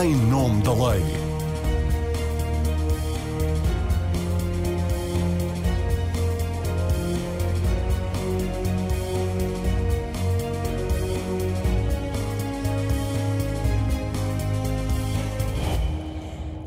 Em Nome da Lei.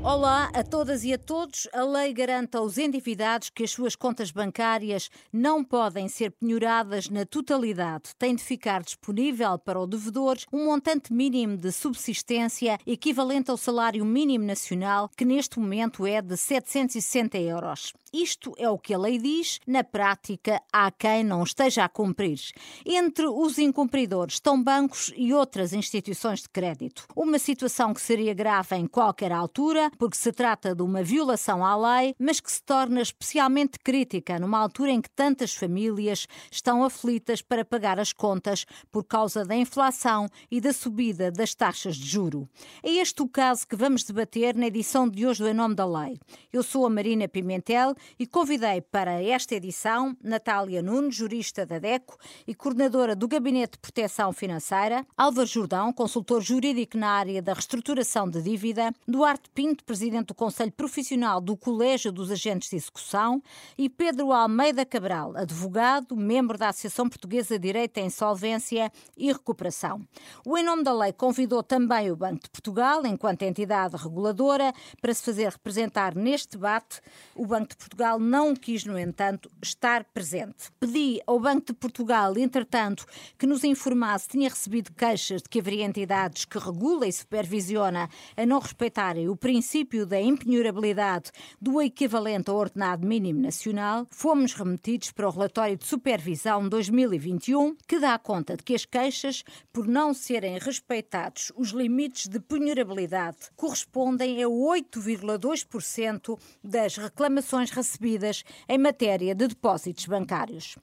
Olá a todas e a todos. A lei garante aos endividados que as suas contas bancárias não podem ser penhoradas na totalidade. Tem de ficar disponível para o devedor um montante mínimo de subsistência equivalente ao salário mínimo nacional, que neste momento é de 760 euros. Isto é o que a lei diz. Na prática, há quem não esteja a cumprir. Entre os incumpridores estão bancos e outras instituições de crédito. Uma situação que seria grave em qualquer altura, porque se trata de uma violação à lei, mas que se torna especialmente crítica numa altura em que tantas famílias estão aflitas para pagar as contas por causa da inflação e da subida das taxas de juro. É este o caso que vamos debater na edição de hoje do Em Nome da Lei. Eu sou a Marina Pimentel e convidei para esta edição Natália Nunes, jurista da DECO e coordenadora do Gabinete de Proteção Financeira, Álvaro Jordão, consultor jurídico na área da reestruturação de dívida, Duarte Pinto, presidente do Conselho Profissional do Colégio dos Agentes de Execução, e Pedro Almeida Cabral, advogado, membro da Associação Portuguesa de Direito à Insolvência e Recuperação. O Em Nome da Lei convidou também o Banco de Portugal, enquanto entidade reguladora, para se fazer representar neste debate. O Banco de Portugal não quis, no entanto, estar presente. Pedi ao Banco de Portugal, entretanto, que nos informasse se tinha recebido queixas de que haveria entidades que regula e supervisiona a não respeitarem o princípio da impenhorabilidade do equivalente ao ordenado mínimo nacional. Fomos remetidos para o relatório de supervisão 2021, que dá conta de que as queixas, por não serem respeitados os limites de penhorabilidade, correspondem a 8,2% das reclamações recebidas em matéria de depósitos bancários.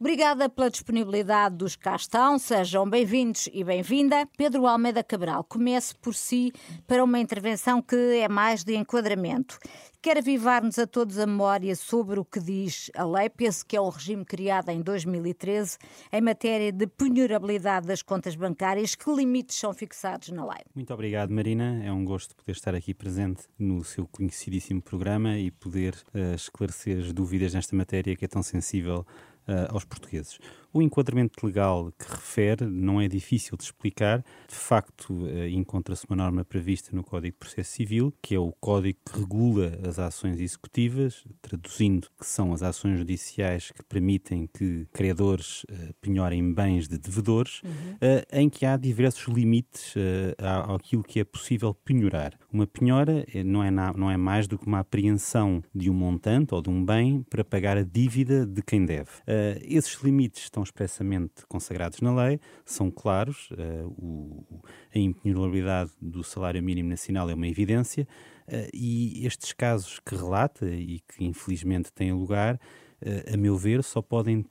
Obrigada pela disponibilidade dos que cá estão. Sejam bem-vindos e bem-vinda. Pedro Almeida Cabral, comece por si para uma intervenção que é mais de enquadramento. Quer avivar-nos a todos a memória sobre o que diz a lei? Penso que é um regime criado em 2013 em matéria de penhorabilidade das contas bancárias. Que limites são fixados na lei? Muito obrigado, Marina. É um gosto poder estar aqui presente no seu conhecidíssimo programa e poder esclarecer as dúvidas nesta matéria que é tão sensível aos portugueses. O enquadramento legal que refere não é difícil de explicar. De facto, encontra-se uma norma prevista no Código de Processo Civil, que é o código que regula as ações executivas, traduzindo que são as ações judiciais que permitem que credores penhorem bens de devedores, em que há diversos limites àquilo que é possível penhorar. Uma penhora não é mais do que uma apreensão de um montante ou de um bem para pagar a dívida de quem deve. Esses limites estão expressamente consagrados na lei, são claros. A impenhorabilidade do salário mínimo nacional é uma evidência, e estes casos que relata e que infelizmente têm lugar, a meu ver, só podem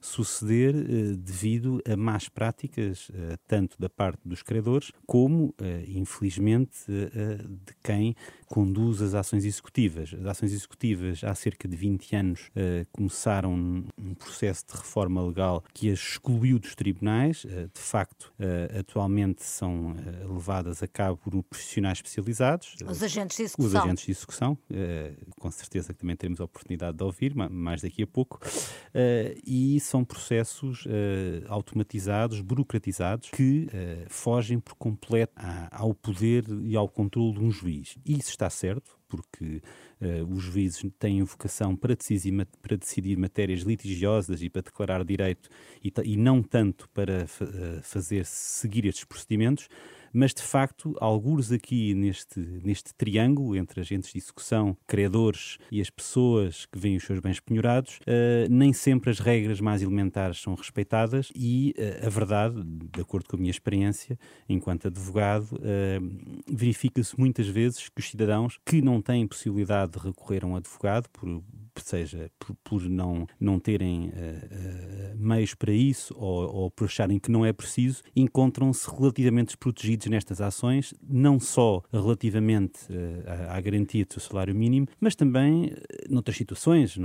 suceder devido a más práticas, tanto da parte dos credores como, infelizmente, de quem conduz as ações executivas. As ações executivas, há cerca de 20 anos, começaram um processo de reforma legal que as excluiu dos tribunais. De facto, atualmente são levadas a cabo por profissionais especializados. Os agentes de execução. Os agentes de execução, com certeza que também teremos a oportunidade de ouvir mais daqui a pouco, e são processos automatizados, burocratizados, que fogem por completo ao poder e ao controle de um juiz. Isso está certo, porque os juízes têm vocação para decidir matérias litigiosas e para declarar direito, e não tanto para fazer seguir estes procedimentos. Mas, de facto, algures aqui neste triângulo entre agentes de execução, credores e as pessoas que veem os seus bens penhorados, nem sempre as regras mais elementares são respeitadas e a verdade, de acordo com a minha experiência enquanto advogado, verifica-se muitas vezes que os cidadãos que não têm possibilidade de recorrer a um advogado por seja por não terem meios para isso ou por acharem que não é preciso, encontram-se relativamente desprotegidos nestas ações, não só relativamente à garantia do seu salário mínimo, mas também noutras situações.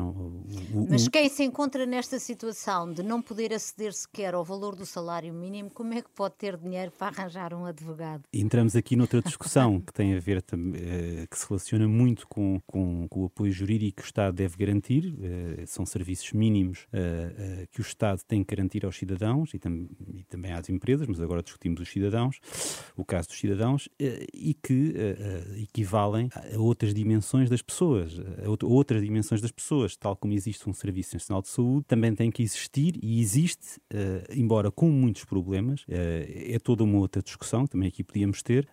Mas quem se encontra nesta situação de não poder aceder sequer ao valor do salário mínimo, como é que pode ter dinheiro para arranjar um advogado? Entramos aqui noutra discussão que tem a ver também, que se relaciona muito com o apoio jurídico que o Estado deve garantir. São serviços mínimos que o Estado tem que garantir aos cidadãos e também às empresas, mas agora discutimos os cidadãos, o caso dos cidadãos, e que equivalem a outras dimensões das pessoas, tal como existe um Serviço Nacional de Saúde, também tem que existir e existe, embora com muitos problemas, é toda uma outra discussão que também aqui podíamos ter,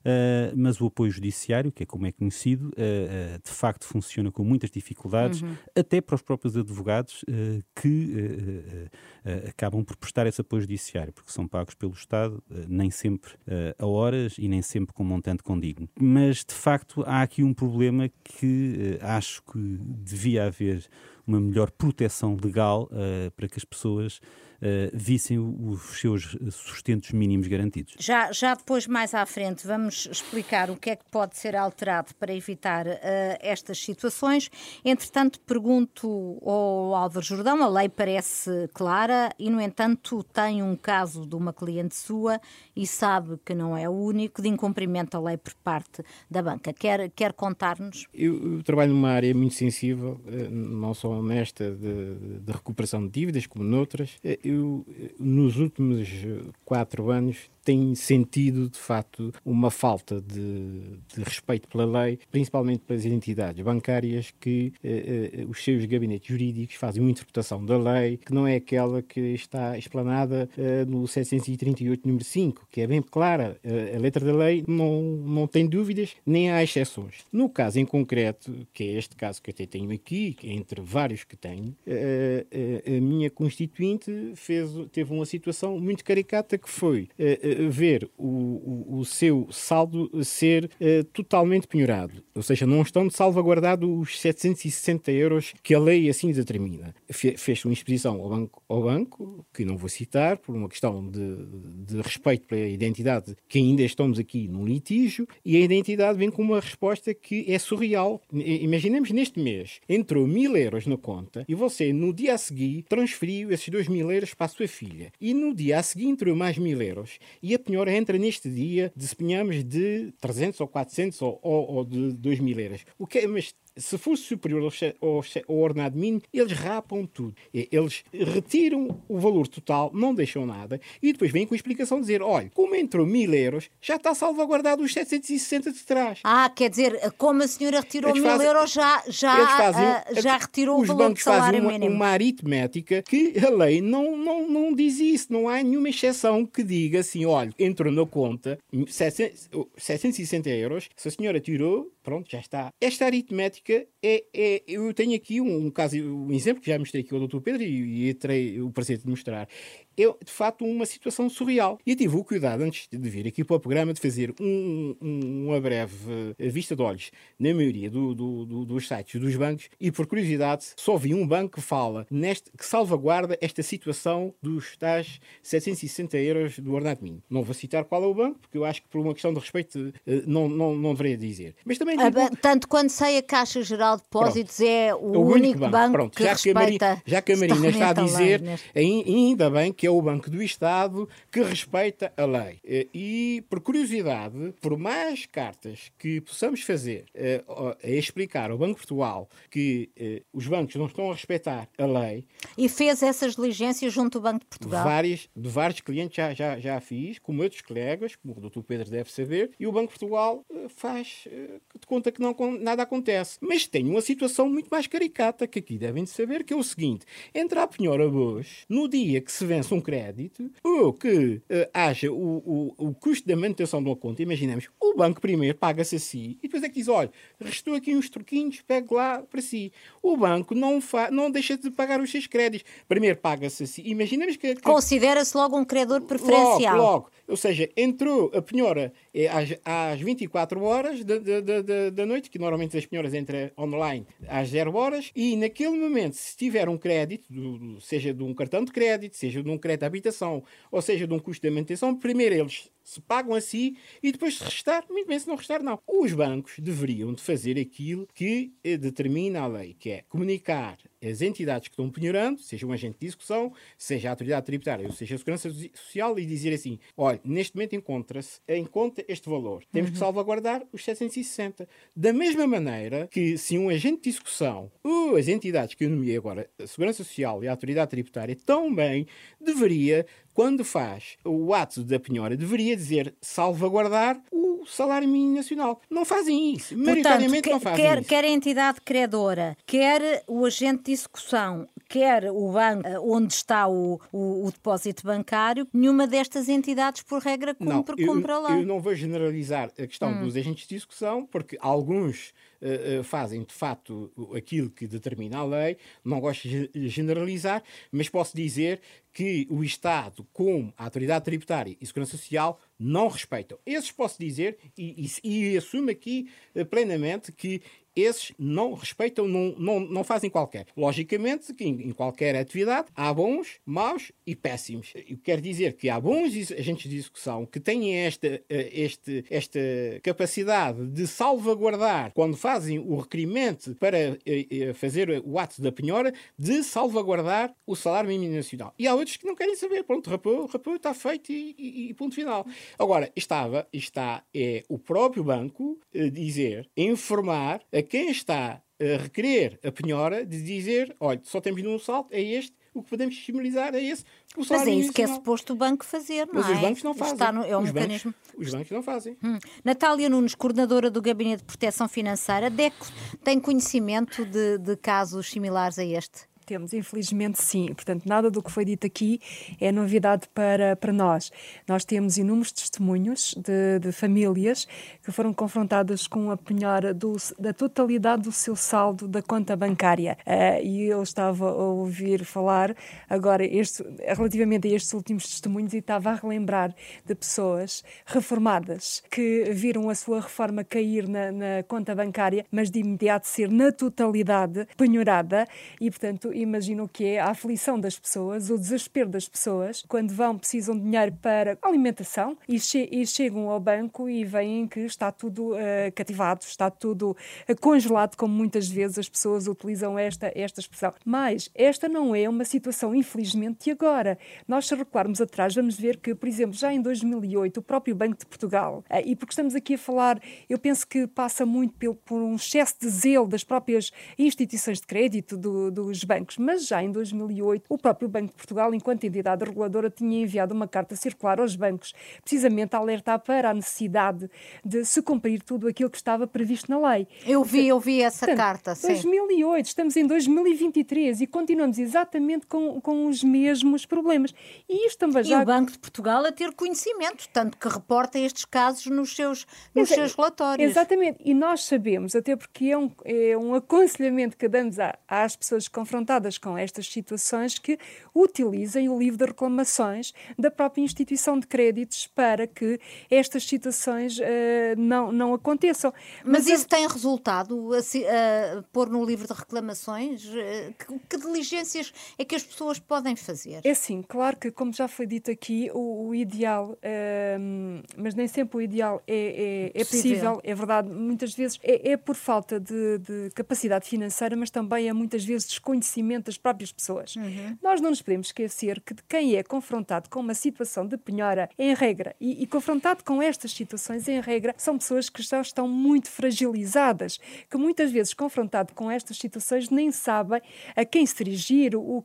mas o apoio judiciário, que é como é conhecido, de facto funciona com muitas dificuldades, até para os próprios advogados que acabam por prestar esse apoio judiciário, porque são pagos pelo Estado, nem sempre a horas e nem sempre com um montante condigno. Mas, de facto, há aqui um problema que acho que devia haver uma melhor proteção legal para que as pessoas vissem os seus sustentos mínimos garantidos. Já depois, mais à frente, vamos explicar o que é que pode ser alterado para evitar estas situações. Entretanto, pergunto ao Álvaro Jordão, a lei parece clara e, no entanto, tem um caso de uma cliente sua, e sabe que não é o único, de incumprimento à lei por parte da banca. Quer contar-nos? Eu trabalho numa área muito sensível, não só nesta de recuperação de dívidas, como noutras. Eu, nos últimos 4 anos, tem sentido, de facto, uma falta de respeito pela lei, principalmente pelas entidades bancárias, que os seus gabinetes jurídicos fazem uma interpretação da lei que não é aquela que está explanada no 738, número 5, que é bem clara. A letra da lei não tem dúvidas, nem há exceções. No caso em concreto, que é este caso que eu até tenho aqui, entre vários que tenho, a minha constituinte teve uma situação muito caricata, que foi ver o seu saldo ser totalmente penhorado, ou seja, não estão de salvaguardado os 760 euros que a lei assim determina. Fez uma exposição ao banco, que não vou citar, por uma questão de respeito pela identidade, que ainda estamos aqui num litígio, e a identidade vem com uma resposta que é surreal. Imaginemos, neste mês entrou 1.000 euros na conta e você, no dia a seguir, transferiu esses 2.000 euros para a sua filha, e no dia a seguir entrou mais 1.000 euros, e a penhora entra neste dia, desempenhamos de 300 ou 400 ou de 2.000 euros. O que é, mas se fosse superior ao ordenado mínimo, eles rapam tudo. Eles retiram o valor total, não deixam nada, e depois vêm com a explicação de dizer: olha, como entrou 1.000 euros, já está salvaguardado os 760 de trás. Quer dizer, como a senhora retirou 1.000 euros, já retirou o valor do salário mínimo. Os bancos fazem uma aritmética que a lei não diz isso. Não há nenhuma exceção que diga assim: olha, entrou na conta 760 euros, se a senhora tirou, pronto, já está. Esta aritmética eu tenho aqui um caso, um exemplo que já mostrei aqui ao Dr. Pedro e terei o prazer de mostrar. É, de facto, uma situação surreal. E tive o cuidado, antes de vir aqui para o programa, de fazer uma breve vista de olhos na maioria dos sites dos bancos, e, por curiosidade, só vi um banco que fala que salvaguarda esta situação dos tais 760 euros do ordenado mínimo. Não vou citar qual é o banco, porque eu acho que, por uma questão de respeito, não deveria dizer. Mas também tanto quando sai a Caixa Geral de Depósitos, pronto, é o único banco que respeita. Já que a Marina está a dizer, ainda bem que é o Banco do Estado que respeita a lei. E, por curiosidade, por mais cartas que possamos fazer a explicar ao Banco de Portugal que os bancos não estão a respeitar a lei... E fez essas diligências junto ao Banco de Portugal? De vários clientes já fiz, como outros colegas, como o Dr. Pedro deve saber, e o Banco de Portugal faz de conta que nada acontece. Mas tem uma situação muito mais caricata, que aqui devem saber, que é o seguinte: entra a penhora hoje, no dia que se vence um crédito, ou que haja o custo da manutenção de uma conta, imaginemos, o banco primeiro paga-se a si, e depois é que diz: olha, restou aqui uns troquinhos, pegue lá para si. O banco não deixa de pagar os seus créditos. Primeiro paga-se a si. Imaginemos que considera-se logo um credor preferencial. Logo. Ou seja, entrou a penhora às 24 horas da noite, que normalmente as penhoras entram online às 0 horas, e naquele momento, se tiver um crédito, seja de um cartão de crédito, seja de um crédito de habitação, ou seja de um custo de manutenção, primeiro eles se pagam a si e depois se restar, muito bem, se não restar, não. Os bancos deveriam de fazer aquilo que determina a lei, que é comunicar as entidades que estão penhorando, seja um agente de execução, seja a Autoridade Tributária, ou seja a Segurança Social, e dizer assim: olha, neste momento encontra-se em conta este valor. Temos que salvaguardar os 760. Da mesma maneira que se um agente de execução ou as entidades que eu nomeei agora, a Segurança Social e a Autoridade Tributária, também deveria, quando faz o ato da penhora, deveria dizer salvaguardar o salário mínimo nacional. Não fazem isso. Maioritariamente não fazem isso. Quer a entidade credora, quer o agente de execução, quer o banco onde está o depósito bancário, nenhuma destas entidades, por regra, cumpre a lei. Eu não vou generalizar a questão dos agentes de execução, porque alguns fazem, de facto, aquilo que determina a lei. Não gosto de generalizar, mas posso dizer que o Estado, como a Autoridade Tributária e Segurança Social, não respeitam. Esses posso dizer, e assumo aqui plenamente que esses não respeitam, não fazem qualquer. Logicamente que em qualquer atividade há bons, maus e péssimos. Eu quero dizer que há bons agentes de execução que têm esta capacidade de salvaguardar, quando fazem o requerimento para fazer o ato da penhora, de salvaguardar o salário mínimo nacional. E há outros que não querem saber. Pronto, rapou, está feito e ponto final. Agora, está o próprio banco dizer, informar a quem está a requerer a penhora, de dizer: olha, só temos num salto, é este, o que podemos estimulizar é esse. O salário mínimo. Mas é isso que é suposto o banco fazer, não é? Mas os bancos não fazem. Os bancos não fazem. Natália Nunes, coordenadora do Gabinete de Proteção Financeira, DECO, tem conhecimento de casos similares a este? Temos, infelizmente, sim. Portanto, nada do que foi dito aqui é novidade para nós. Nós temos inúmeros testemunhos de famílias que foram confrontadas com a penhora da totalidade do seu saldo da conta bancária. E eu estava a ouvir falar agora relativamente a estes últimos testemunhos, e estava a relembrar de pessoas reformadas que viram a sua reforma cair na conta bancária, mas de imediato ser na totalidade penhorada. E, portanto, imagino que é a aflição das pessoas, o desespero das pessoas, quando precisam de dinheiro para alimentação e chegam ao banco e veem que está tudo cativado, está tudo congelado, como muitas vezes as pessoas utilizam esta expressão. Mas esta não é uma situação, infelizmente, de agora. Nós, se recuarmos atrás, vamos ver que, por exemplo, já em 2008, o próprio Banco de Portugal, e porque estamos aqui a falar, eu penso que passa muito por um excesso de zelo das próprias instituições de crédito, dos bancos, mas já em 2008 o próprio Banco de Portugal, enquanto entidade reguladora, tinha enviado uma carta circular aos bancos, precisamente a alertar para a necessidade de se cumprir tudo aquilo que estava previsto na lei. Eu vi essa carta, sim. 2008, estamos em 2023 e continuamos exatamente com os mesmos problemas. E isto também o Banco de Portugal a ter conhecimento, tanto que reporta estes casos nos seus relatórios. Exatamente, e nós sabemos, até porque é um aconselhamento que damos às pessoas confrontadas com estas situações, que utilizem o livro de reclamações da própria instituição de créditos para que estas situações não aconteçam. Mas isso tem resultado, a pôr no livro de reclamações? Que diligências é que as pessoas podem fazer? É sim, claro que, como já foi dito aqui, o ideal, mas nem sempre o ideal é possível, é verdade. Muitas vezes é por falta de capacidade financeira, mas também é muitas vezes desconhecimento das próprias pessoas. Nós não nos podemos esquecer que quem é confrontado com uma situação de penhora, em regra, e confrontado com estas situações, em regra, são pessoas que já estão muito fragilizadas, que muitas vezes, confrontado com estas situações, nem sabem a quem se dirigir, o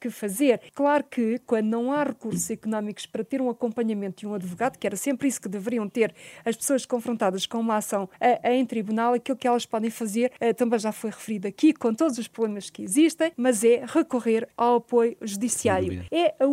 que fazer. Claro que, quando não há recursos económicos para ter um acompanhamento de um advogado, que era sempre isso que deveriam ter as pessoas confrontadas com uma ação em tribunal, aquilo que elas podem fazer, também já foi referido aqui, com todos os problemas que existem, existem, mas é recorrer ao apoio judiciário. É o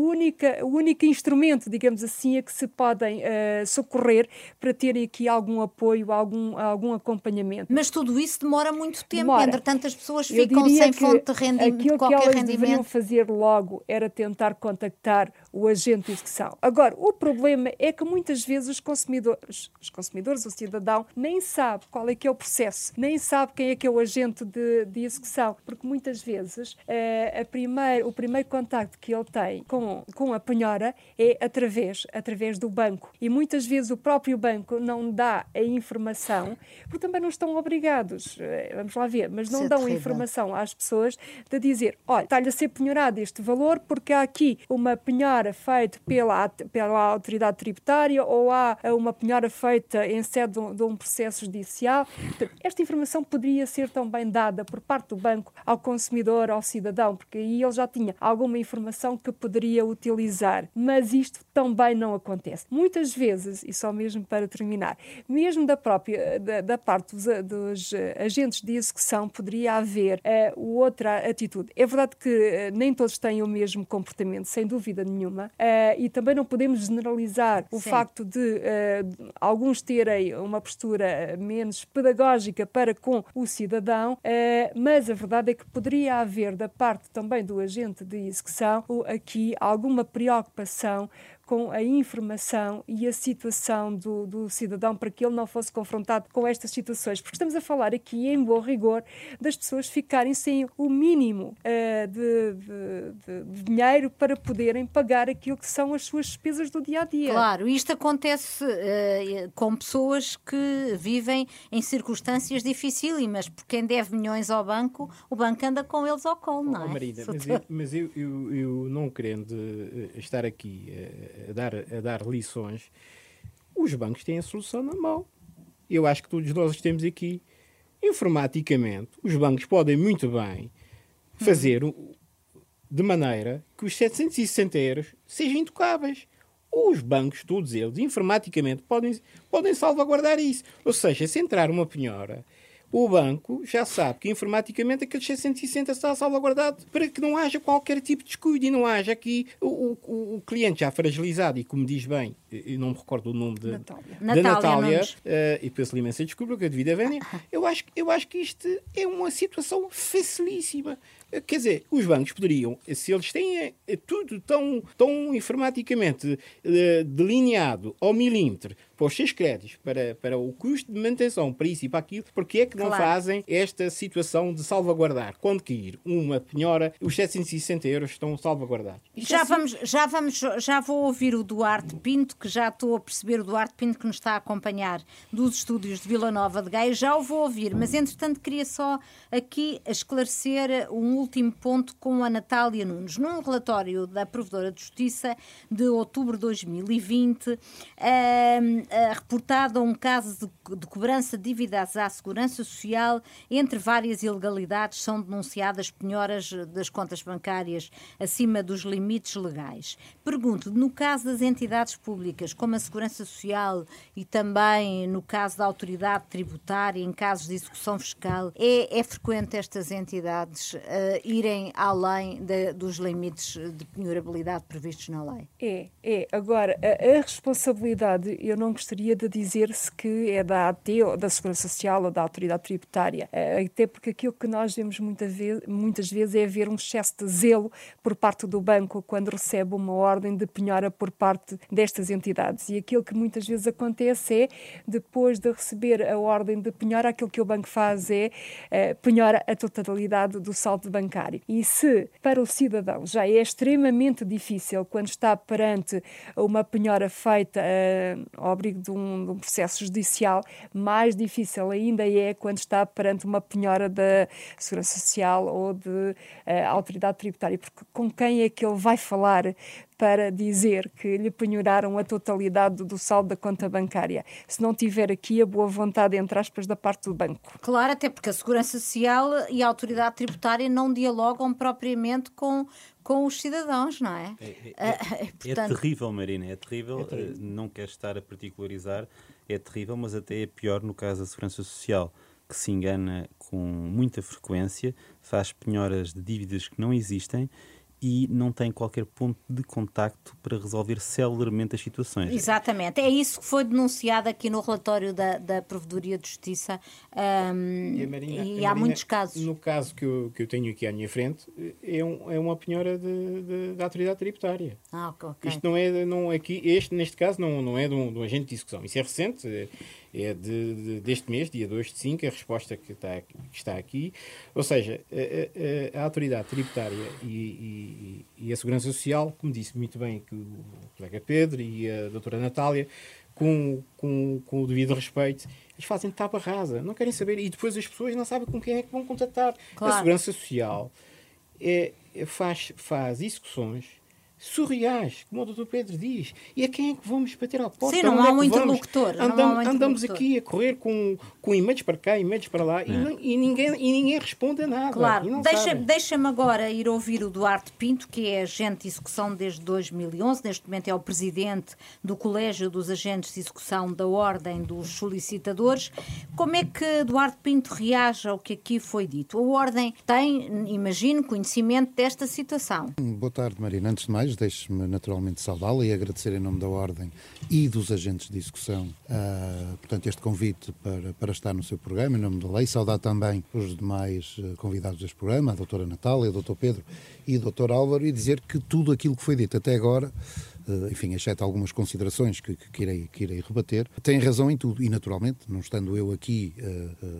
único instrumento, digamos assim, a que se podem socorrer para terem aqui algum apoio, algum acompanhamento. Mas tudo isso demora muito tempo, entretanto as pessoas ficam sem fonte de rendimento, qualquer rendimento. Aquilo que elas deveriam fazer logo era tentar contactar o agente de execução. Agora, o problema é que muitas vezes os consumidores, o cidadão, nem sabe qual é que é o processo, nem sabe quem é que é o agente de execução, porque muitas vezes o primeiro contacto que ele tem com a penhora é através do banco. E muitas vezes o próprio banco não dá a informação, porque também não estão obrigados, vamos lá ver, mas não dão a informação às pessoas de dizer, olha, está-lhe a ser penhorado este valor porque há aqui uma penhora feita pela Autoridade Tributária ou há uma penhora feita em sede de um processo judicial. Esta informação poderia ser também dada por parte do banco ao consumidor, ao cidadão, porque aí ele já tinha alguma informação que poderia utilizar. Mas isto também não acontece. Muitas vezes, e só mesmo para terminar, mesmo da parte dos agentes de execução poderia haver outra atitude. É verdade que nem todos têm o mesmo comportamento, sem dúvida nenhuma, e também não podemos generalizar o facto de alguns terem uma postura menos pedagógica para com o cidadão, mas a verdade é que poderia haver da parte também do agente de execução aqui alguma preocupação com a informação e a situação do cidadão para que ele não fosse confrontado com estas situações. Porque estamos a falar aqui, em bom rigor, das pessoas ficarem sem o mínimo de dinheiro para poderem pagar aquilo que são as suas despesas do dia-a-dia. Claro, isto acontece com pessoas que vivem em circunstâncias dificílimas, porque quem deve milhões ao banco, o banco anda com eles ao colo, não é? Marina, mas eu não querendo estar aqui a dar lições, os bancos têm a solução na mão. Eu acho que todos nós temos aqui. Informaticamente, os bancos podem muito bem fazer de maneira que os 760 euros sejam intocáveis. Os bancos, todos eles, informaticamente, podem salvaguardar isso. Ou seja, se entrar uma penhora, o banco já sabe que informaticamente aqueles 660 está salvaguardado para que não haja qualquer tipo de descuido e não haja aqui o cliente já fragilizado e, como diz bem, eu não me recordo o nome de Natália e penso-lhe imensa desculpa que a devida venha, eu acho que isto é uma situação facilíssima. Quer dizer, os bancos poderiam, se eles têm tudo tão informaticamente delineado ao milímetro para os seus créditos, para o custo de manutenção, para isso e para aquilo, porque é que não fazem esta situação de salvaguardar? Quando cair uma penhora, os 760 euros estão salvaguardados. Já vou ouvir o Duarte Pinto, que já estou a perceber, o Duarte Pinto que nos está a acompanhar dos estúdios de Vila Nova de Gaia, já o vou ouvir, mas entretanto queria só aqui esclarecer um último ponto com a Natália Nunes. Num relatório da Provedora de Justiça de outubro de 2020, reportado um caso de cobrança de dívidas à Segurança Social. Entre várias ilegalidades são denunciadas penhoras das contas bancárias acima dos limites legais. Pergunto, no caso das entidades públicas, como a Segurança Social e também no caso da Autoridade Tributária, em casos de execução fiscal, é frequente estas entidades irem além dos limites de penhorabilidade previstos na lei? É. Agora, a responsabilidade, eu não gostaria de dizer-se que é da AT ou da Segurança Social ou da Autoridade Tributária, até porque aquilo que nós vemos muitas vezes é haver um excesso de zelo por parte do banco quando recebe uma ordem de penhora por parte destas entidades. E aquilo que muitas vezes acontece é, depois de receber a ordem de penhora, aquilo que o banco faz é penhora a totalidade do saldo bancário. E se para o cidadão já é extremamente difícil quando está perante uma penhora feita ao abrigo de um processo judicial, mais difícil ainda é quando está perante uma penhora da Segurança Social ou de Autoridade Tributária, porque com quem é que ele vai falar para dizer que lhe penhoraram a totalidade do saldo da conta bancária, se não tiver aqui a boa vontade, entre aspas, da parte do banco. Claro, até porque a Segurança Social e a Autoridade Tributária não dialogam propriamente com os cidadãos, não é? Portanto... é terrível, Marina, é terrível. É terrível. Não quero estar a particularizar, é terrível, mas até é pior no caso da Segurança Social, que se engana com muita frequência, faz penhoras de dívidas que não existem e não tem qualquer ponto de contacto para resolver celeremente as situações. Exatamente, é isso que foi denunciado aqui no relatório da Provedoria de Justiça, e há muitos casos. No caso que eu tenho aqui à minha frente, é uma penhora da Autoridade Tributária. Ah, ok. Isto não é, neste caso, não é de um agente de execução. Isso é recente, é deste mês, dia 2 de 5, a resposta que está aqui. Ou seja, a Autoridade Tributária e a Segurança Social, como disse muito bem que o colega Pedro e a doutora Natália, com o devido respeito, eles fazem tábua rasa, não querem saber, e depois as pessoas não sabem com quem é que vão contactar. Claro. A Segurança Social faz execuções surreais, como o doutor Pedro diz, e a quem é que vamos bater à porta? Sim, não há um interlocutor. Andamos aqui a correr com e-mails para cá, e-mails para lá, e ninguém responde a nada. Claro, deixa-me agora ir ouvir o Duarte Pinto, que é agente de execução desde 2011, neste momento é o presidente do Colégio dos Agentes de Execução da Ordem dos Solicitadores. Como é que Duarte Pinto reage ao que aqui foi dito? A Ordem tem, imagino, conhecimento desta situação. Boa tarde, Marina. Antes de mais, deixe-me naturalmente saudá-la e agradecer em nome da Ordem e dos agentes de execução, portanto, este convite para estar no seu programa, em nome da lei. Saudar também os demais convidados deste programa, a doutora Natália, o doutor Pedro e o doutor Álvaro, e dizer que tudo aquilo que foi dito até agora, enfim, exceto algumas considerações que irei rebater, tem razão em tudo. E, naturalmente, não estando eu aqui,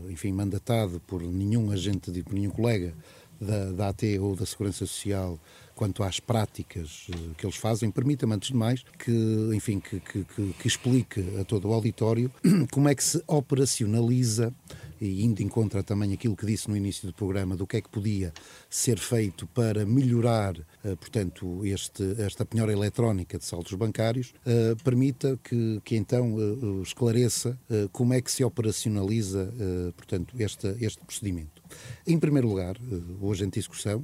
enfim, mandatado por nenhum agente, por nenhum colega da AT ou da Segurança Social, quanto às práticas que eles fazem, permita-me, antes de mais, que explique a todo o auditório como é que se operacionaliza, e indo em contra também aquilo que disse no início do programa, do que é que podia ser feito para melhorar, portanto, esta penhora eletrónica de saldos bancários. Permita que então esclareça como é que se operacionaliza, portanto, este procedimento. Em primeiro lugar, o agente de execução,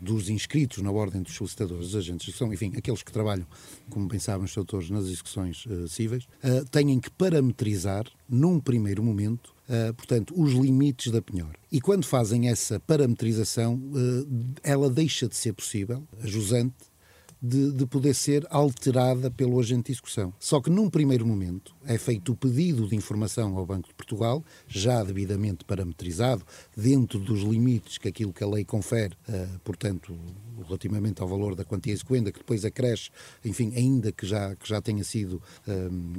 dos inscritos na Ordem dos Solicitadores, dos agentes de execução, enfim, aqueles que trabalham, como bem sabem os doutores, nas execuções cíveis, têm que parametrizar, num primeiro momento, portanto, os limites da penhora. E quando fazem essa parametrização, ela deixa de ser possível, a jusante, de poder ser alterada pelo agente de execução. Só que num primeiro momento é feito o pedido de informação ao Banco de Portugal, já devidamente parametrizado, dentro dos limites que aquilo que a lei confere, portanto, relativamente ao valor da quantia exequenda, que depois acresce, enfim, ainda que já tenha sido,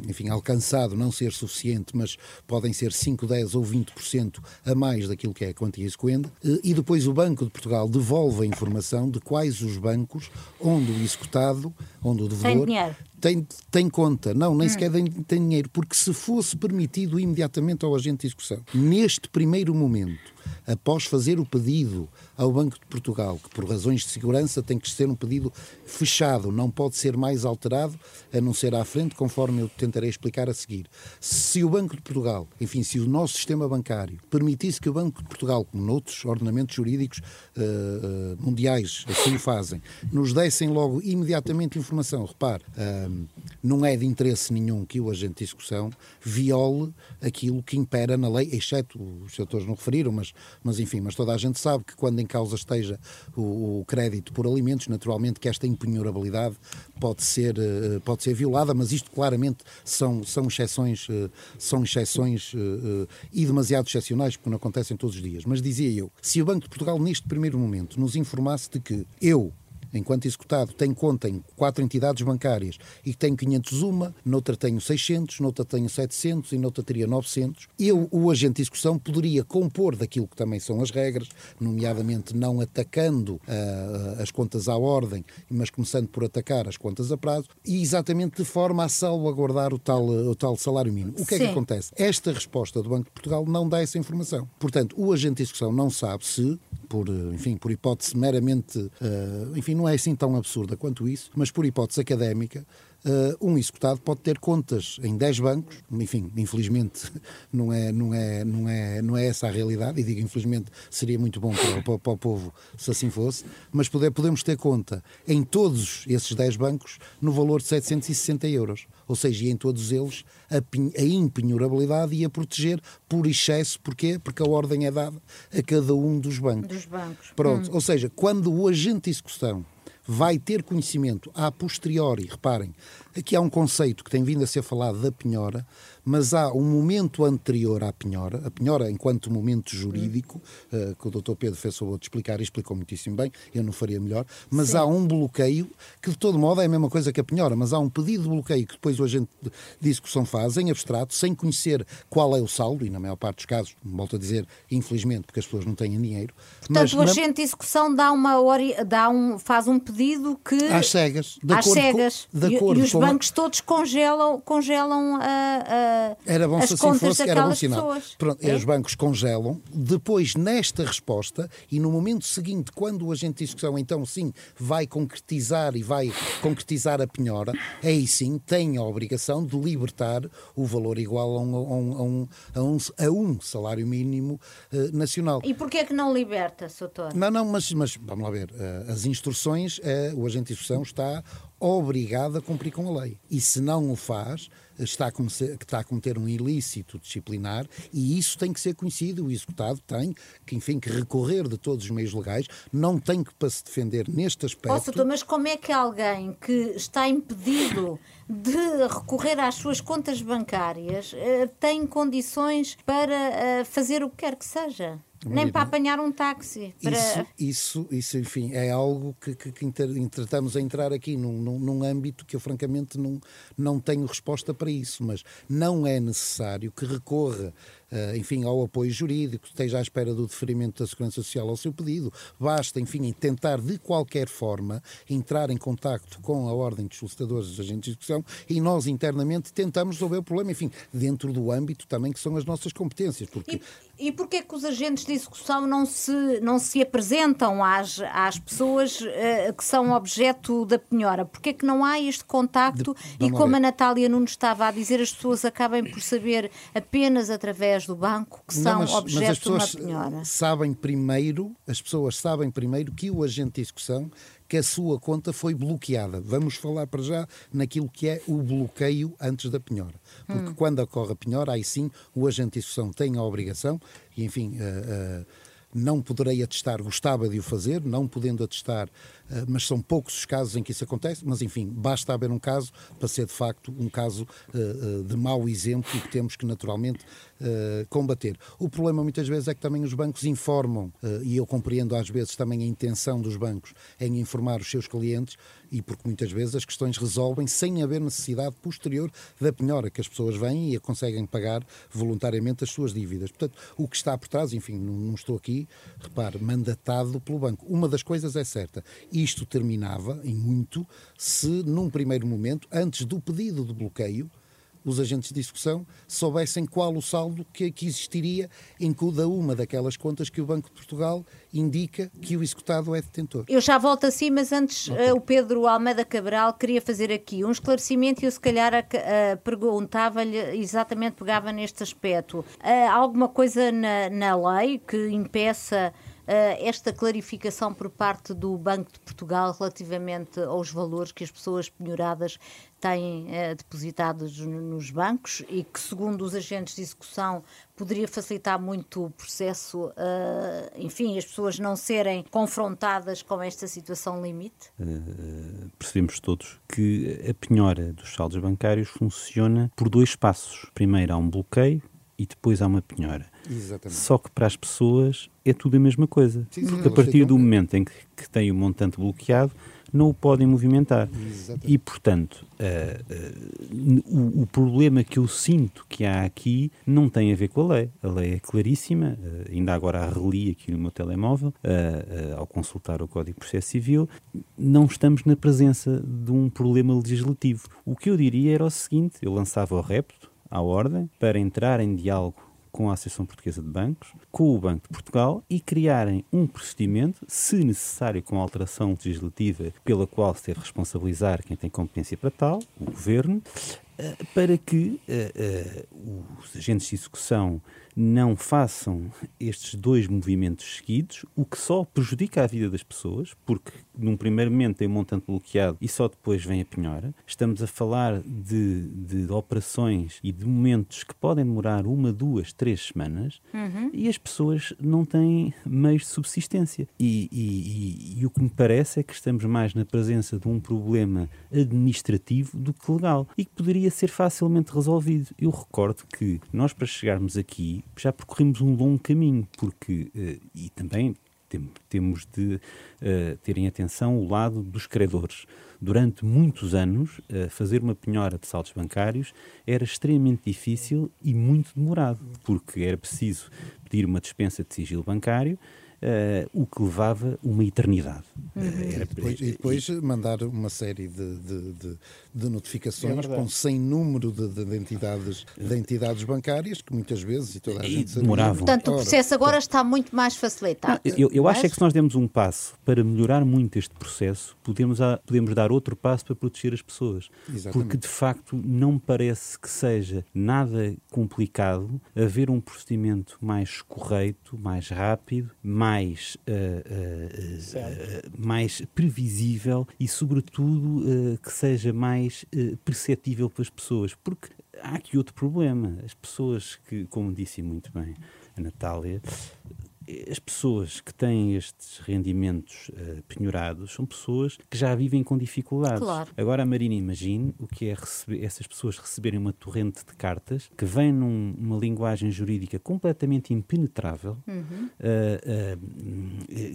enfim, alcançado, não ser suficiente, mas podem ser 5, 10 ou 20% a mais daquilo que é a quantia exequenda, e depois o Banco de Portugal devolve a informação de quais os bancos onde o executado, onde o devedor tem conta. Não, nem sequer tem dinheiro, porque se fosse permitido imediatamente ao agente de execução, neste primeiro momento, após fazer o pedido ao Banco de Portugal, que por razões de segurança tem que ser um pedido fechado, não pode ser mais alterado, a não ser à frente, conforme eu tentarei explicar a seguir. Se o Banco de Portugal, enfim, se o nosso sistema bancário permitisse que o Banco de Portugal, como noutros ordenamentos jurídicos mundiais, assim o fazem, nos dessem logo imediatamente informação, repare, não é de interesse nenhum que o agente de execução viole aquilo que impera na lei, exceto, os setores não referiram, mas enfim, mas toda a gente sabe que quando em causa esteja o crédito por alimentos, naturalmente que esta impenhorabilidade pode ser violada, mas isto claramente são exceções e demasiado excepcionais, porque não acontecem todos os dias. Mas dizia eu, se o Banco de Portugal neste primeiro momento nos informasse de que eu, enquanto executado, tenho conta em 4 entidades bancárias e tenho 501, noutra tenho 600, noutra tenho 700 e noutra teria 900, eu, o agente de execução, poderia compor daquilo que também são as regras, nomeadamente não atacando as contas à ordem, mas começando por atacar as contas a prazo, e exatamente de forma a salvaguardar o tal salário mínimo. O que é que acontece? Esta resposta do Banco de Portugal não dá essa informação. Portanto, o agente de execução não sabe se, por hipótese meramente, enfim, não é assim tão absurda quanto isso, mas por hipótese académica, um executado pode ter contas em 10 bancos, enfim, infelizmente não é essa a realidade, e digo infelizmente, seria muito bom para o povo se assim fosse, mas podemos ter conta em todos esses 10 bancos no valor de 760 euros, ou seja, em todos eles a impenhorabilidade e a proteger por excesso. Porquê? Porque a ordem é dada a cada um dos bancos. Pronto, ou seja, quando o agente de execução vai ter conhecimento a posteriori, reparem, aqui há um conceito que tem vindo a ser falado da penhora, mas há um momento anterior à penhora, enquanto momento jurídico, que o Dr. Pedro fez favor de explicar e explicou muitíssimo bem, eu não faria melhor, mas sim, há um bloqueio que de todo modo é a mesma coisa que a penhora, mas há um pedido de bloqueio que depois o agente de execução faz, em abstrato, sem conhecer qual é o saldo, e na maior parte dos casos, volto a dizer, infelizmente, porque as pessoas não têm dinheiro. Portanto, o agente de execução faz um pedido que... Às cegas. De acordo com os bancos todos congelam era bom as contas daquelas pessoas. Pronto, é? Os bancos congelam, depois nesta resposta e no momento seguinte, quando o agente de execução então sim vai concretizar a penhora, aí sim tem a obrigação de libertar o valor igual a um salário mínimo nacional. E porquê é que não liberta, Soutor? Não, mas vamos lá ver, as instruções, o agente de execução está obrigado a cumprir com a lei. E se não o faz, está a cometer um ilícito disciplinar, e isso tem que ser conhecido. O executado tem que, enfim, que recorrer de todos os meios legais, não tem que para se defender neste aspecto. Doutor, mas como é que alguém que está impedido de recorrer às suas contas bancárias tem condições para fazer o que quer que seja? Nem para apanhar um táxi. Para... Isso, enfim, é algo que tratamos a entrar aqui num âmbito que eu, francamente, não tenho resposta para isso, mas não é necessário que recorra, enfim, ao apoio jurídico, esteja à espera do deferimento da Segurança Social ao seu pedido. Basta, enfim, tentar de qualquer forma entrar em contacto com a Ordem dos Solicitadores e dos Agentes de Execução, e nós internamente tentamos resolver o problema, enfim, dentro do âmbito também que são as nossas competências. Porque... E porquê é que os agentes de execução não se apresentam às pessoas que são objeto da penhora? Porquê é que não há este contacto? Como a Natália Nunes estava a dizer, as pessoas acabem por saber apenas através do banco que são objeto de uma penhora. As pessoas sabem primeiro que o agente de execução, que a sua conta foi bloqueada. Vamos falar para já naquilo que é o bloqueio antes da penhora. Porque quando ocorre a penhora, aí sim o agente de execução tem a obrigação, e enfim... não poderei atestar, gostava de o fazer, não podendo atestar, mas são poucos os casos em que isso acontece, mas enfim, basta haver um caso para ser de facto um caso de mau exemplo e que temos que naturalmente combater. O problema muitas vezes é que também os bancos informam, e eu compreendo às vezes também a intenção dos bancos em informar os seus clientes, e porque muitas vezes as questões resolvem sem haver necessidade posterior da penhora, que as pessoas vêm e conseguem pagar voluntariamente as suas dívidas. Portanto, o que está por trás, enfim, não estou aqui, repare, mandatado pelo banco. Uma das coisas é certa, isto terminava em muito se num primeiro momento, antes do pedido de bloqueio, os agentes de execução soubessem qual o saldo que existiria em cada uma daquelas contas que o Banco de Portugal indica que o executado é detentor. Eu já volto assim, mas antes o Pedro Almeida Cabral queria fazer aqui um esclarecimento, e eu se calhar perguntava-lhe, exatamente pegava neste aspecto. Há alguma coisa na lei que impeça esta clarificação por parte do Banco de Portugal relativamente aos valores que as pessoas penhoradas têm depositados nos bancos, e que, segundo os agentes de execução, poderia facilitar muito o processo, enfim, as pessoas não serem confrontadas com esta situação limite? Percebemos todos que a penhora dos saldos bancários funciona por dois passos. Primeiro há um bloqueio e depois há uma penhora. Exatamente. Só que para as pessoas é tudo a mesma coisa. Sim, porque a partir do momento em que têm o montante bloqueado, não o podem movimentar. Exatamente. E, portanto, o problema que eu sinto que há aqui não tem a ver com a lei. A lei é claríssima. Ainda agora a reli aqui no meu telemóvel, ao consultar o Código de Processo Civil, não estamos na presença de um problema legislativo. O que eu diria era o seguinte: eu lançava o repto à ordem para entrar em diálogo com a Associação Portuguesa de Bancos, com o Banco de Portugal e criarem um procedimento, se necessário com alteração legislativa pela qual se deve responsabilizar quem tem competência para tal, o Governo, para que os agentes de execução não façam estes dois movimentos seguidos, o que só prejudica a vida das pessoas, porque num primeiro momento tem um montante bloqueado e só depois vem a penhora. Estamos a falar de operações e de momentos que podem demorar 1, 2, 3 semanas, e as pessoas não têm meios de subsistência. E o que me parece é que estamos mais na presença de um problema administrativo do que legal e que poderia ser facilmente resolvido. Eu recordo que nós, para chegarmos aqui, já percorremos um longo caminho, porque, e também temos de ter em atenção o lado dos credores. Durante muitos anos, fazer uma penhora de saldos bancários era extremamente difícil e muito demorado, porque era preciso pedir uma dispensa de sigilo bancário, o que levava uma eternidade. E depois mandar uma série de notificações com sem número de entidades bancárias que muitas vezes, e toda a gente demoravam. Portanto, o processo agora está muito mais facilitado. Eu acho que se nós demos um passo para melhorar muito este processo, podemos dar outro passo para proteger as pessoas. Exatamente. Porque, de facto, não parece que seja nada complicado haver um procedimento mais correto, mais rápido, mais previsível e, sobretudo, que seja mais perceptível pelas pessoas. Porque há aqui outro problema. As pessoas que, como disse muito bem a Natália, as pessoas que têm estes rendimentos penhorados são pessoas que já vivem com dificuldades. Claro. Agora, a Marina, imagine o que é essas pessoas receberem uma torrente de cartas que vem numa linguagem jurídica completamente impenetrável,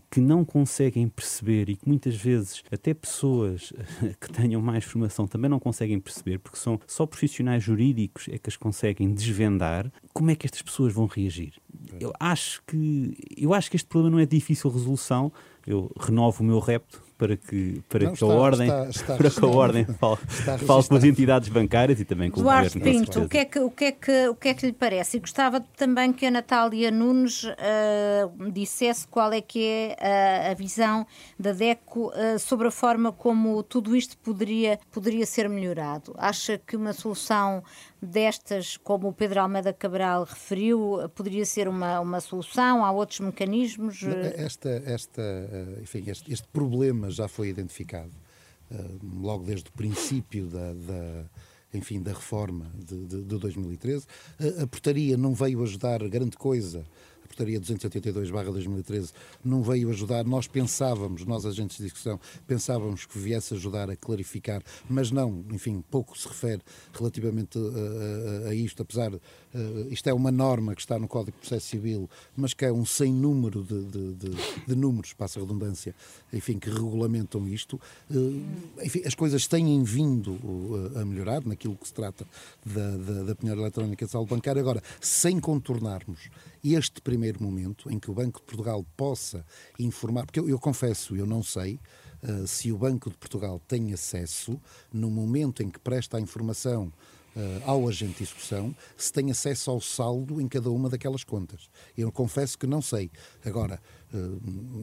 que não conseguem perceber e que muitas vezes até pessoas que tenham mais formação também não conseguem perceber, porque são só profissionais jurídicos é que as conseguem desvendar. Como é que estas pessoas vão reagir? Eu acho que este problema não é de difícil resolução. Eu renovo o meu repto para que a ordem fale com as entidades bancárias e também com o governo. Duarte Pinto, o que é que lhe parece? E gostava também que a Natália Nunes dissesse qual é que é a visão da DECO sobre a forma como tudo isto poderia ser melhorado. Acha que uma solução destas, como o Pedro Almeida Cabral referiu, poderia ser uma solução? Há outros mecanismos? Este problema já foi identificado logo desde o princípio da reforma de 2013. A portaria não veio ajudar grande coisa. A portaria 282/2013 não veio ajudar. Nós agentes de execução, pensávamos que viesse ajudar a clarificar, mas não, pouco se refere relativamente a isto, apesar, isto é uma norma que está no Código de Processo Civil, mas que é um sem número de números, passa a redundância, que regulamentam isto. As coisas têm vindo a melhorar naquilo que se trata da penhora eletrónica de saldo bancário. Agora, sem contornarmos este primeiro momento em que o Banco de Portugal possa informar, porque eu confesso, eu não sei se o Banco de Portugal tem acesso, no momento em que presta a informação ao agente de execução, se tem acesso ao saldo em cada uma daquelas contas. Eu confesso que não sei. Agora,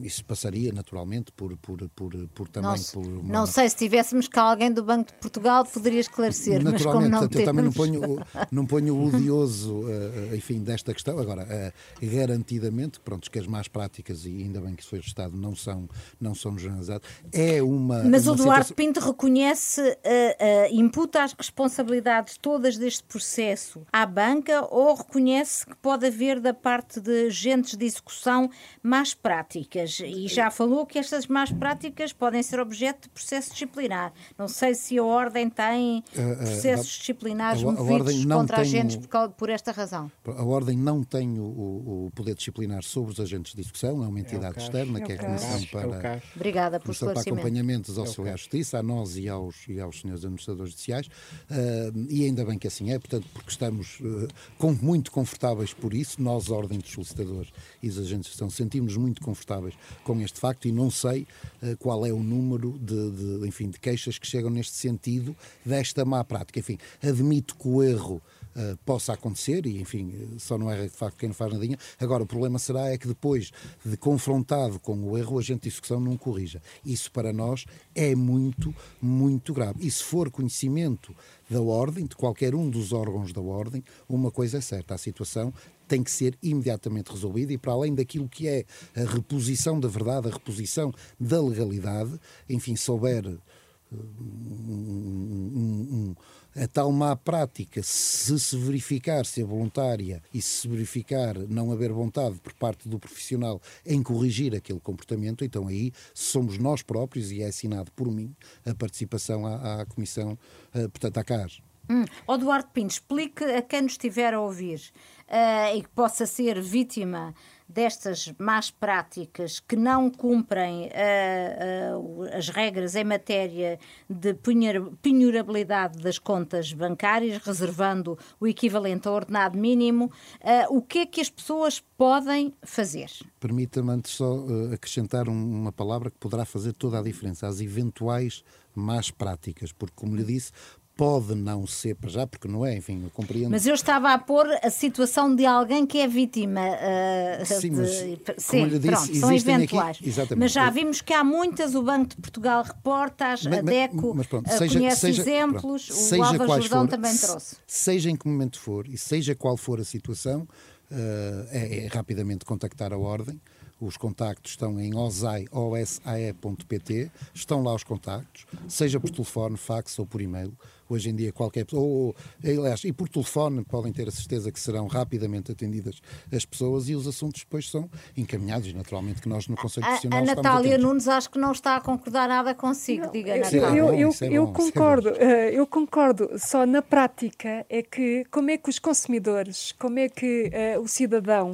isso passaria naturalmente por também... Não sei, se tivéssemos cá alguém do Banco de Portugal, poderia esclarecer, mas como não temos... Eu também não ponho o odioso, desta questão. Agora, garantidamente, que as más práticas, e ainda bem que isso foi ajustado, não são generalizadas. Mas o Duarte Pinto reconhece, imputa as responsabilidades todas deste processo à banca, ou reconhece que pode haver da parte de agentes de execução más práticas, e já falou que estas más práticas podem ser objeto de processo disciplinar. Não sei se a Ordem tem processos disciplinares movidos contra agentes por esta razão. A Ordem não tem o poder disciplinar sobre os agentes de execução, é uma entidade externa, que é a Comissão para Acompanhamento dos Auxiliares de Justiça, a nós e aos senhores administradores judiciais, e ainda bem que assim é, portanto, porque estamos muito confortáveis por isso, nós, a Ordem dos Solicitadores e os agentes de execução, sentimos muito confortáveis com este facto, e não sei qual é o número de queixas que chegam neste sentido desta má prática. Admito que o erro possa acontecer e, enfim, só não erra de facto quem não faz nadinha. Agora, o problema será é que depois de confrontado com o erro, o agente de execução não corrija. Isso para nós é muito, muito grave. E se for conhecimento da Ordem, de qualquer um dos órgãos da Ordem, uma coisa é certa, a situação tem que ser imediatamente resolvida e para além daquilo que é a reposição da verdade, a reposição da legalidade, enfim, se houver a tal má prática, se se verificar ser voluntária e se verificar não haver vontade por parte do profissional em corrigir aquele comportamento, então aí somos nós próprios, e é assinado por mim, a participação à Comissão, portanto, à CAAS. O Duarte Pinto, explique a quem nos estiver a ouvir e que possa ser vítima destas más práticas que não cumprem as regras em matéria de penhorabilidade das contas bancárias, reservando o equivalente ao ordenado mínimo, o que é que as pessoas podem fazer? Permita-me antes só acrescentar uma palavra que poderá fazer toda a diferença, as eventuais más práticas, porque, como lhe disse, pode não ser para já, porque não é, enfim, eu compreendo. Mas eu estava a pôr a situação de alguém que é vítima. Sim, mas como lhe disse, pronto, são eventuais. Aqui, exatamente. Mas já vimos que há muitas, o Banco de Portugal reporta, a DECO conhece exemplos, pronto, o Álvaro Jordão também trouxe. Seja em que momento for, e seja qual for a situação, é rapidamente contactar a Ordem. Os contactos estão em osae.pt, estão lá os contactos, seja por telefone, fax ou por e-mail. Hoje em dia qualquer pessoa, aliás, e por telefone podem ter a certeza que serão rapidamente atendidas as pessoas e os assuntos depois são encaminhados, naturalmente que nós no Conselho Profissional estamos atentos. A Natália Nunes acho que não está a concordar nada consigo, não, diga Natália. Eu concordo, só na prática é que como é que os consumidores, como é que o cidadão,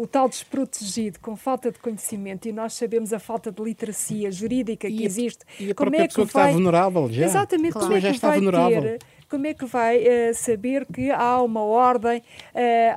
o tal desprotegido, com falta de conhecimento, e nós sabemos a falta de literacia jurídica que existe. E a própria pessoa que está vulnerável já. Exatamente, claro. Como é que vai ter, como é que vai saber que há uma ordem,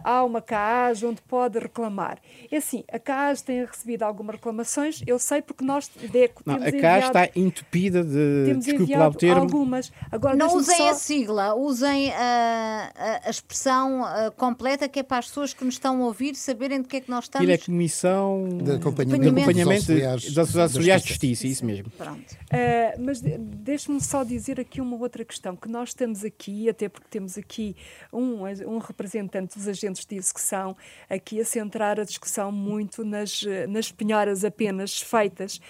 há uma CAAS onde pode reclamar? É assim, a CAAS tem recebido algumas reclamações, eu sei porque nós... a CAAS está entupida de... Desculpe lá o termo. Algumas. Agora, não usem a sigla, usem a expressão completa, que é para as pessoas que nos estão a ouvir saberem de que é que nós estamos... E a Comissão de Acompanhamento dos Auxiliares de Justiça, isso mesmo. Pronto. Mas deixe-me só dizer aqui uma outra questão, que nós estamos aqui, até porque temos aqui um representante dos agentes de execução aqui a centrar a discussão muito nas penhoras apenas feitas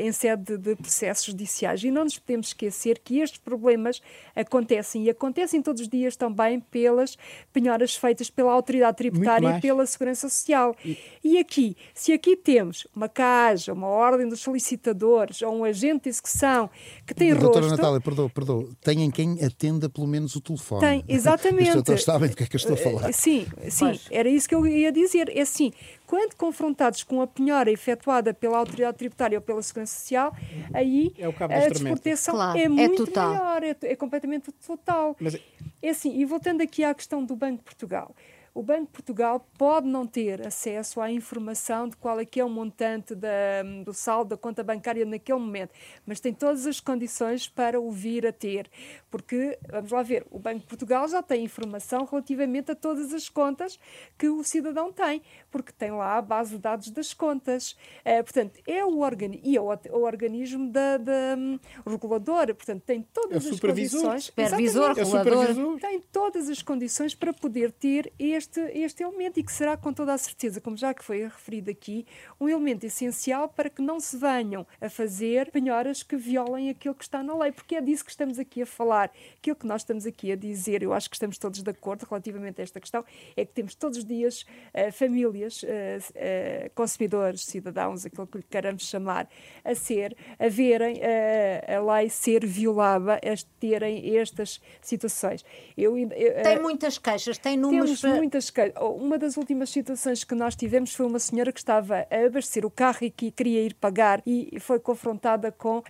em sede de processos judiciais. E não nos podemos esquecer que estes problemas acontecem, e acontecem todos os dias também pelas penhoras feitas pela Autoridade Tributária e pela Segurança Social. E aqui, se aqui temos uma CAAS, uma Ordem dos Solicitadores ou um agente de execução que tem rosto... Doutora Natália, perdoa, tem quem atenda pelo menos o telefone. Tem, exatamente. Vocês sabem do que é que eu estou a falar. Sim, era isso que eu ia dizer. É assim, quando confrontados com a penhora efetuada pela Autoridade Tributária ou pela Segurança Social, aí a desproteção, claro, é muito maior, é completamente total. Mas... É assim, e voltando aqui à questão do Banco de Portugal. O Banco de Portugal pode não ter acesso à informação de qual é que é o montante do saldo da conta bancária naquele momento, mas tem todas as condições para o vir a ter, porque, vamos lá ver, o Banco de Portugal já tem informação relativamente a todas as contas que o cidadão tem, porque tem lá a base de dados das contas. Portanto, é o organismo o regulador, portanto, tem todas as condições. Supervisor. Tem todas as condições para poder ter este elemento, e que será com toda a certeza, como já que foi referido aqui, um elemento essencial para que não se venham a fazer penhoras que violem aquilo que está na lei, porque é disso que estamos aqui a falar. Aquilo que nós estamos aqui a dizer, eu acho que estamos todos de acordo relativamente a esta questão, é que temos todos os dias famílias, consumidores, cidadãos, aquilo que lhe queremos chamar, a verem a lei ser violada, a terem estas situações. Tem muitas queixas, tem números... Uma das últimas situações que nós tivemos foi uma senhora que estava a abastecer o carro e que queria ir pagar e foi confrontada com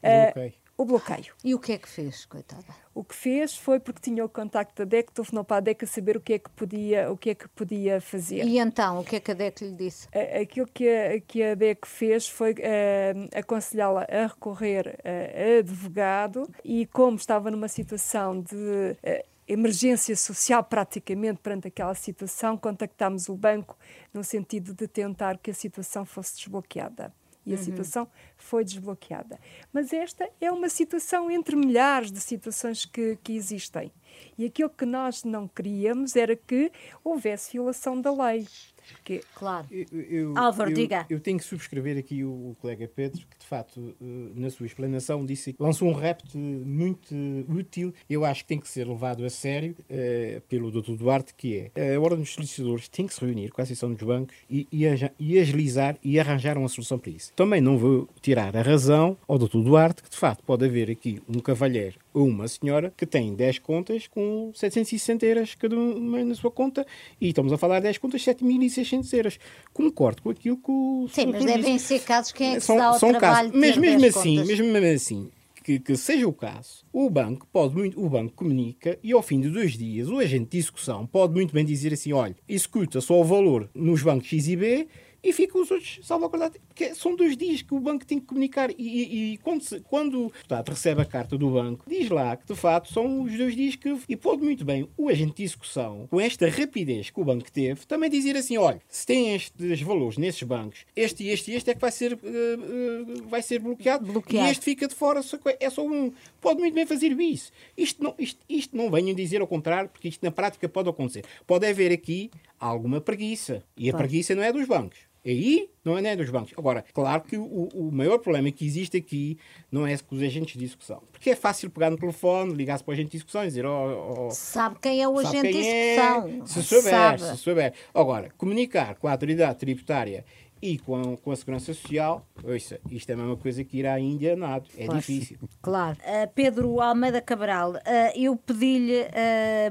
o bloqueio. E o que é que fez, coitada? O que fez foi porque tinha o contacto da DECO, telefonou para a DECO a saber o que é que podia fazer. E então, o que é que a DECO lhe disse? Aquilo que a DECO fez foi aconselhá-la a recorrer a advogado, e como estava numa situação de emergência social praticamente perante aquela situação, contactámos o banco no sentido de tentar que a situação fosse desbloqueada. E a situação foi desbloqueada. Mas esta é uma situação entre milhares de situações que existem. E aquilo que nós não queríamos era que houvesse violação da lei. Que, claro. Álvaro, diga. Eu tenho que subscrever aqui o colega Pedro, que de facto, na sua explanação, disse que lançou um repte muito útil. Eu acho que tem que ser levado a sério pelo Dr. Duarte, que é a Ordem dos Solicitadores tem que se reunir com a Associação dos Bancos e agilizar e arranjar uma solução para isso. Também não vou tirar a razão ao Dr. Duarte, que de facto pode haver aqui um cavalheiro ou uma senhora que tem 10 contas com 760 euros cada uma na sua conta, e estamos a falar de 10 contas, 7.600 euros. Concordo com aquilo que o... Sim, mas devem ser casos que é que se dá ao trabalho de ter 10 contas. Mesmo assim, que seja o caso, o banco comunica e ao fim de 2 dias o agente de execução pode muito bem dizer assim: olha, executa só o valor nos bancos X e B e fica os outros salvaguardados. Porque são 2 dias que o banco tem que comunicar e quando o deputado recebe a carta do banco, diz lá que de facto são os 2 dias que... E pode muito bem o agente de execução, com esta rapidez que o banco teve, também dizer assim: olha, se tem estes valores nesses bancos, este e este e este é que vai ser bloqueado. E este fica de fora, é só um. Pode muito bem fazer isso. Isto não venham dizer ao contrário, porque isto na prática pode acontecer. Pode haver aqui alguma preguiça. E a preguiça não é dos bancos. Aí não é dos bancos. Agora, claro que o maior problema que existe aqui não é com os agentes de execução. Porque é fácil pegar no telefone, ligar-se para o agente de execução e dizer... sabe quem é o agente de execução. É, se souber. Agora, comunicar com a Autoridade Tributária e com a Segurança Social, ouça, isto é a mesma coisa que ir à Índia, nada. É difícil. Claro. Pedro Almeida Cabral, eu pedi-lhe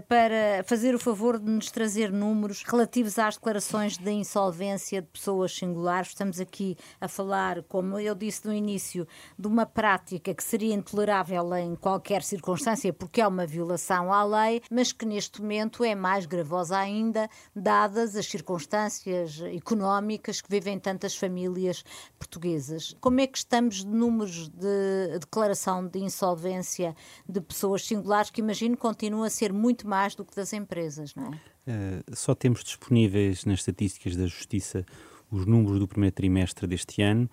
para fazer o favor de nos trazer números relativos às declarações de insolvência de pessoas singulares. Estamos aqui a falar, como eu disse no início, de uma prática que seria intolerável em qualquer circunstância, porque é uma violação à lei, mas que neste momento é mais gravosa ainda, dadas as circunstâncias económicas que vivem tantas famílias portuguesas. Como é que estamos de números de declaração de insolvência de pessoas singulares, que imagino continua a ser muito mais do que das empresas, não é? Só temos disponíveis nas estatísticas da Justiça os números do primeiro trimestre deste ano.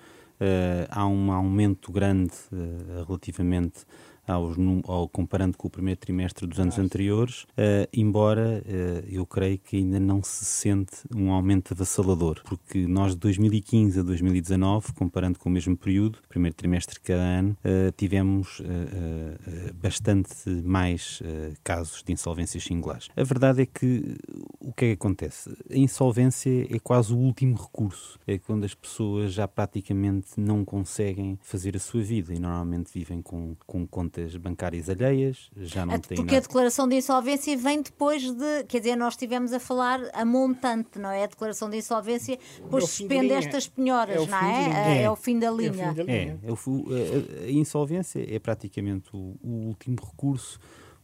Há um aumento grande relativamente ao comparando com o primeiro trimestre dos anos anteriores, embora eu creio que ainda não se sente um aumento avassalador, porque nós de 2015 a 2019, comparando com o mesmo período, primeiro trimestre de cada ano, tivemos bastante mais casos de insolvências singulares. A verdade é que o que é que acontece? A insolvência é quase o último recurso, é quando as pessoas já praticamente não conseguem fazer a sua vida e normalmente vivem com contas bancárias alheias, já não tem nada. Porque a declaração de insolvência vem depois de... Quer dizer, nós estivemos a falar a montante, não é? A declaração de insolvência depois suspende estas penhoras, não é? É o fim da linha. A insolvência é praticamente o último recurso,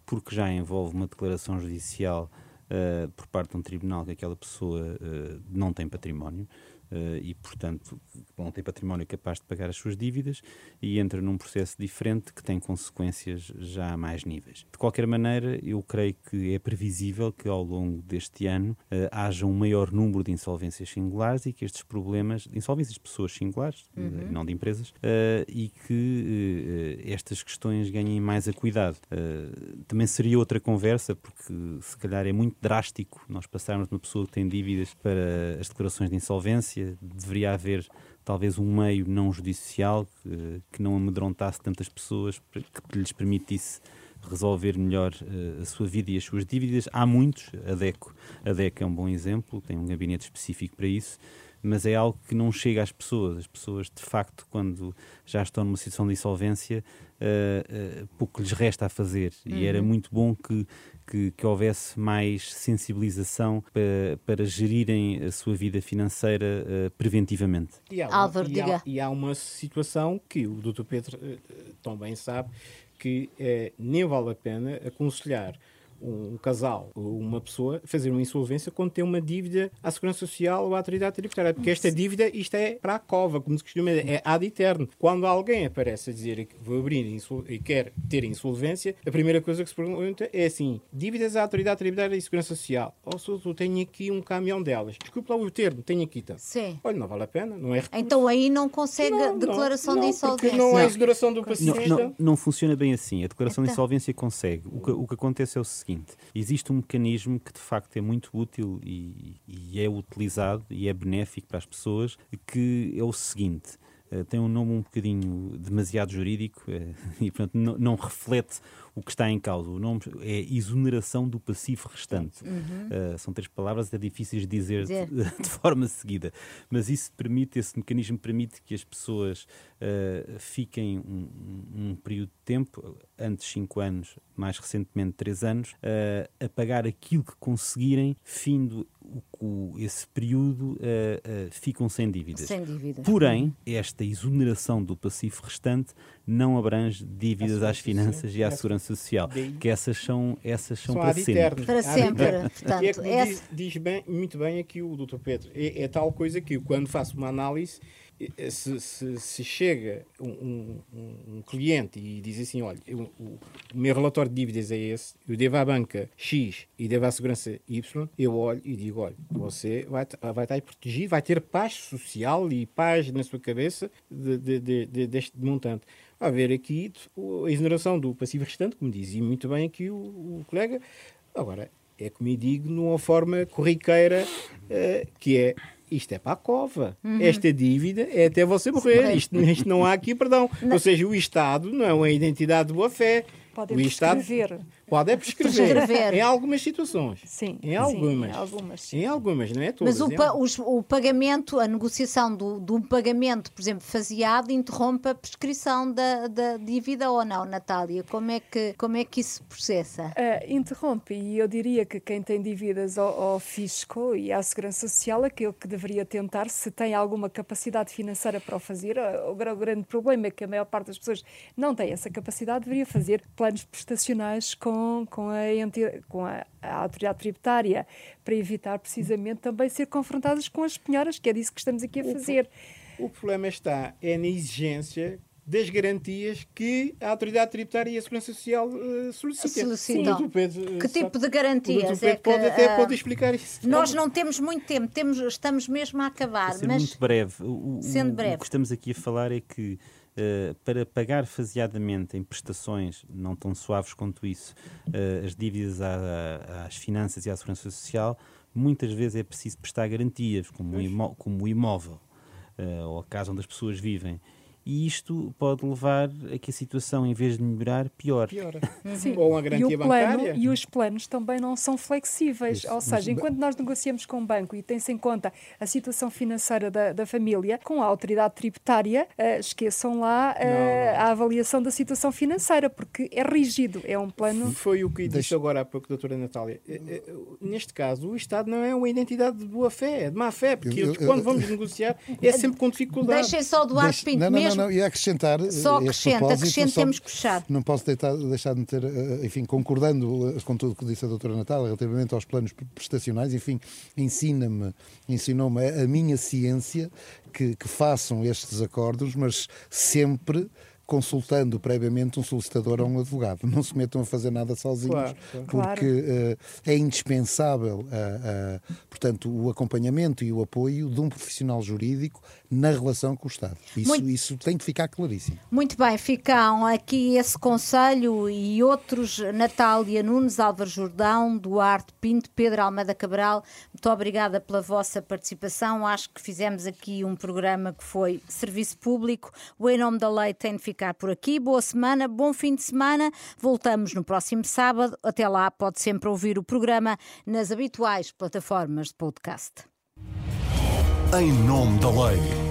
porque já envolve uma declaração judicial por parte de um tribunal que aquela pessoa não tem património. E, portanto, não tem património capaz de pagar as suas dívidas e entra num processo diferente que tem consequências já a mais níveis. De qualquer maneira, eu creio que é previsível que ao longo deste ano haja um maior número de insolvências singulares e que estes problemas, de insolvências de pessoas singulares, não de empresas, e que estas questões ganhem mais acuidado. Também seria outra conversa, porque se calhar é muito drástico nós passarmos de uma pessoa que tem dívidas para as declarações de insolvência. Deveria haver talvez um meio não judicial que não amedrontasse tantas pessoas, que lhes permitisse resolver melhor a sua vida e as suas dívidas. Há muitos, a DECO é um bom exemplo, tem um gabinete específico para isso, mas é algo que não chega às pessoas. As pessoas, de facto, quando já estão numa situação de insolvência, pouco lhes resta a fazer. E era muito bom que houvesse mais sensibilização para gerirem a sua vida financeira preventivamente. Álvaro, diga. E há uma situação que o Dr. Pedro tão bem sabe, que nem vale a pena aconselhar um casal, uma pessoa, fazer uma insolvência quando tem uma dívida à Segurança Social ou à Autoridade Tributária, porque esta dívida, isto é para a cova, como se costuma dizer, é ad eterno. Quando alguém aparece a dizer que vou abrir e quer ter insolvência, a primeira coisa que se pergunta é assim, dívidas à Autoridade Tributária e Segurança Social, ou se eu tenho aqui um caminhão delas, desculpa lá o termo, tenho aqui tanto. Sim. Olha, não vale a pena, não é recurso. Então aí não consegue declaração de insolvência. Não é exoneração do passista. Não funciona bem assim, a declaração de insolvência consegue. O que acontece é o seguinte, existe um mecanismo que de facto é muito útil e é utilizado e é benéfico para as pessoas, que é o seguinte, tem um nome um bocadinho demasiado jurídico e portanto não reflete o que está em causa. O nome é exoneração do passivo restante. Uhum. São três palavras até difíceis de dizer. De forma seguida. Mas isso permite, esse mecanismo permite que as pessoas fiquem um período de tempo, antes 5 anos, mais recentemente 3 anos, a pagar aquilo que conseguirem, findo esse período, ficam sem dívidas. Sem dívidas. Porém, esta exoneração do passivo restante não abrange dívidas às finanças e à segurança social, que essas são para sempre. Para sempre. Portanto, é como diz bem, muito bem aqui o Dr. Pedro. É tal coisa que eu, quando faço uma análise, se chega um cliente e diz assim, olha, o meu relatório de dívidas é esse, eu devo à banca X e devo à segurança Y, eu olho e digo, olha, você vai estar protegido, vai ter paz social e paz na sua cabeça deste montante. A ver aqui a exoneração do passivo restante, como dizia muito bem aqui o colega. Agora, é como eu digo, numa forma corriqueira, que é, isto é para a cova. Uhum. Esta dívida é até você morrer. Isto não há aqui perdão. Não. Ou seja, o Estado não é uma identidade de boa-fé. Pode prescrever. Pode é prescrever. Em algumas situações. Sim. Em algumas, não é todas. Mas o pagamento, a negociação do pagamento, por exemplo, faseado, interrompe a prescrição da dívida ou não, Natália? Como é que isso se processa? Interrompe. E eu diria que quem tem dívidas ao fisco e à segurança social, aquilo que deveria tentar, se tem alguma capacidade financeira para o fazer, o grande problema é que a maior parte das pessoas não tem essa capacidade, deveria fazer planos prestacionais com a autoridade tributária, para evitar precisamente também ser confrontadas com as penhoras, que é disso que estamos aqui a fazer. O problema está na exigência das garantias que a autoridade tributária e a segurança social solicitam. Que tipo de garantias? Pode explicar isso. Nós não temos muito tempo, estamos mesmo a acabar. Mas muito breve. O que estamos aqui a falar é que para pagar faseadamente em prestações não tão suaves quanto isso, as dívidas às finanças e à segurança social, muitas vezes é preciso prestar garantias, como o imóvel, ou a casa onde as pessoas vivem. E isto pode levar a que a situação, em vez de melhorar, piora. Sim. Ou uma garantia bancária. E os planos também não são flexíveis. Isso. Ou seja, enquanto nós negociamos com o banco e tem-se em conta a situação financeira da família, com a autoridade tributária, esqueçam lá a avaliação da situação financeira, porque é rígido, é um plano... Foi o que disse agora há pouco, doutora Natália. Neste caso, o Estado não é uma identidade de boa-fé, é de má-fé, porque quando vamos negociar é sempre com dificuldade. Deixem só o Duarte Pinto mesmo. Não, e acrescentar... Só acrescento, temos que fechar. Não posso deixar de meter, enfim, concordando com tudo o que disse a doutora Natália, relativamente aos planos prestacionais, enfim, ensinou-me a minha ciência que façam estes acordos, mas sempre consultando previamente um solicitador ou um advogado. Não se metam a fazer nada sozinhos, porque é indispensável, portanto, o acompanhamento e o apoio de um profissional jurídico na relação com o Estado. Isso tem que ficar claríssimo. Muito bem, ficam aqui esse conselho e outros, Natália Nunes, Álvaro Jordão, Duarte Pinto, Pedro Almeida Cabral, muito obrigada pela vossa participação. Acho que fizemos aqui um programa que foi serviço público. O Em Nome da Lei tem de ficar por aqui. Boa semana, bom fim de semana. Voltamos no próximo sábado. Até lá, pode sempre ouvir o programa nas habituais plataformas de podcast. Em Nome da Lei.